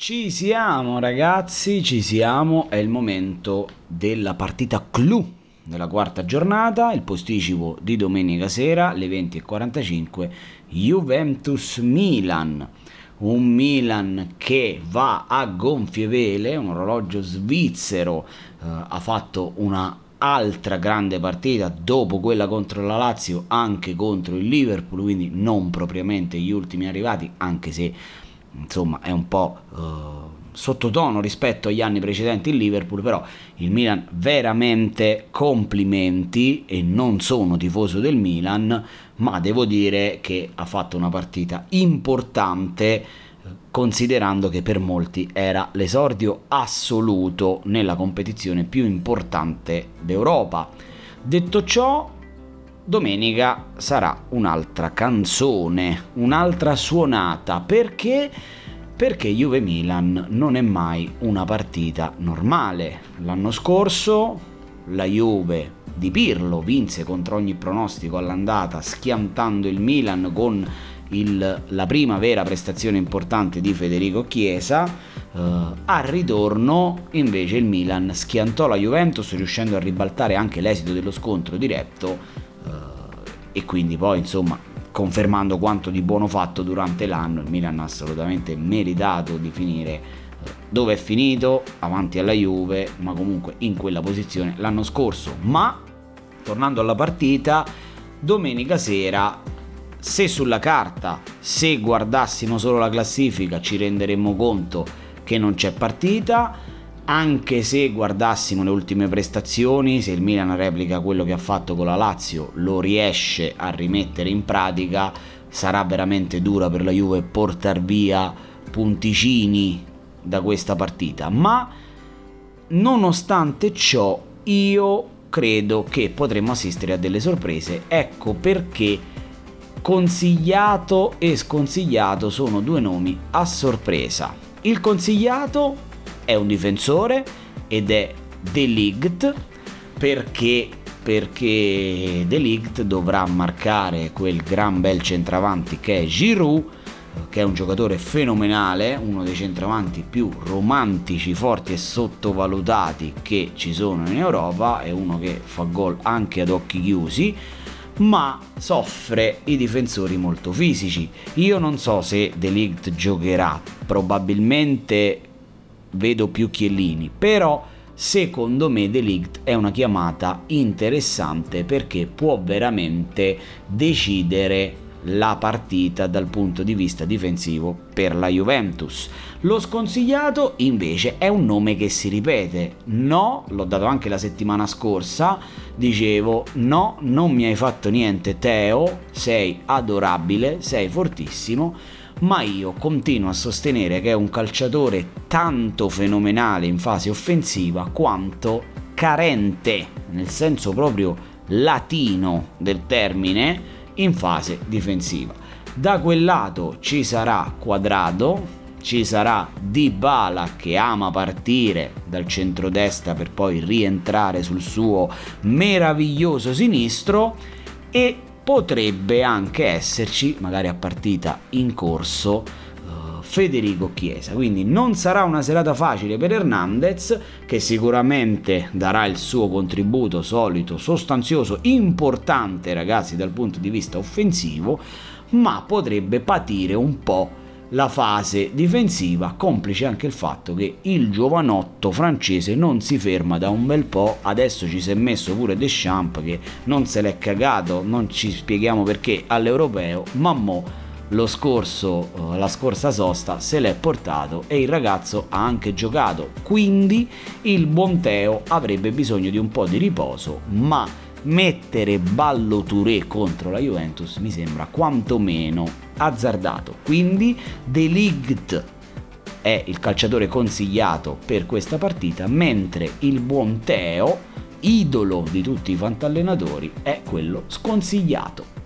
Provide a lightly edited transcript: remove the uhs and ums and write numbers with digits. Ci siamo ragazzi, ci siamo, è il momento della partita clou della quarta giornata, il posticipo di domenica sera alle 20:45, Juventus-Milan, un Milan che va a gonfie vele, un orologio svizzero, ha fatto una altra grande partita dopo quella contro la Lazio, anche contro il Liverpool, quindi non propriamente gli ultimi arrivati, anche se insomma è un po' sottotono rispetto agli anni precedenti il Liverpool, però il Milan veramente complimenti, e non sono tifoso del Milan, ma devo dire che ha fatto una partita importante considerando che per molti era l'esordio assoluto nella competizione più importante d'Europa. Detto ciò, domenica sarà un'altra canzone, un'altra suonata, perché Juve-Milan non è mai una partita normale. L'anno scorso la Juve di Pirlo vinse contro ogni pronostico all'andata, schiantando il Milan con la prima vera prestazione importante di Federico Chiesa. Al ritorno invece il Milan schiantò la Juventus, riuscendo a ribaltare anche l'esito dello scontro diretto, e quindi poi insomma confermando quanto di buono fatto durante l'anno. Il Milan ha assolutamente meritato di finire dove è finito, avanti alla Juve, ma comunque in quella posizione l'anno scorso. Ma tornando alla partita, domenica sera, se sulla carta, se guardassimo solo la classifica, ci renderemmo conto che non c'è partita. Anche se guardassimo le ultime prestazioni, se il Milan replica quello che ha fatto con la Lazio, lo riesce a rimettere in pratica, sarà veramente dura per la Juve portar via punticini da questa partita. Ma nonostante ciò io credo che potremmo assistere a delle sorprese, ecco perché consigliato e sconsigliato sono due nomi a sorpresa. Il consigliato è un difensore ed è De Ligt, perché De Ligt dovrà marcare quel gran bel centravanti che è Giroud, che è un giocatore fenomenale, uno dei centravanti più romantici, forti e sottovalutati che ci sono in Europa, è uno che fa gol anche ad occhi chiusi, ma soffre i difensori molto fisici. Io non so se De Ligt giocherà, probabilmente vedo più Chiellini, però secondo me De Ligt è una chiamata interessante perché può veramente decidere la partita dal punto di vista difensivo per la Juventus. Lo sconsigliato invece è un nome che si ripete, no, l'ho dato anche la settimana scorsa, dicevo no, non mi hai fatto niente Theo, sei adorabile, sei fortissimo, ma io continuo a sostenere che è un calciatore tanto fenomenale in fase offensiva quanto carente, nel senso proprio latino del termine, in fase difensiva. Da quel lato ci sarà Quadrado, ci sarà Dybala che ama partire dal centrodestra per poi rientrare sul suo meraviglioso sinistro, e potrebbe anche esserci, magari a partita in corso, Federico Chiesa. Quindi non sarà una serata facile per Hernandez, che sicuramente darà il suo contributo solito, sostanzioso, importante ragazzi dal punto di vista offensivo, ma potrebbe patire un po' la fase difensiva, complice anche il fatto che il giovanotto francese non si ferma da un bel po'. Adesso ci si è messo pure Deschamps, che non se l'è cagato, non ci spieghiamo perché all'europeo, ma mo la scorsa sosta se l'è portato, e il ragazzo ha anche giocato, quindi il buon Theo avrebbe bisogno di un po' di riposo, ma mettere Ballo Touré contro la Juventus mi sembra quantomeno azzardato. Quindi De Ligt è il calciatore consigliato per questa partita, mentre il buon Theo, idolo di tutti i fantallenatori, è quello sconsigliato.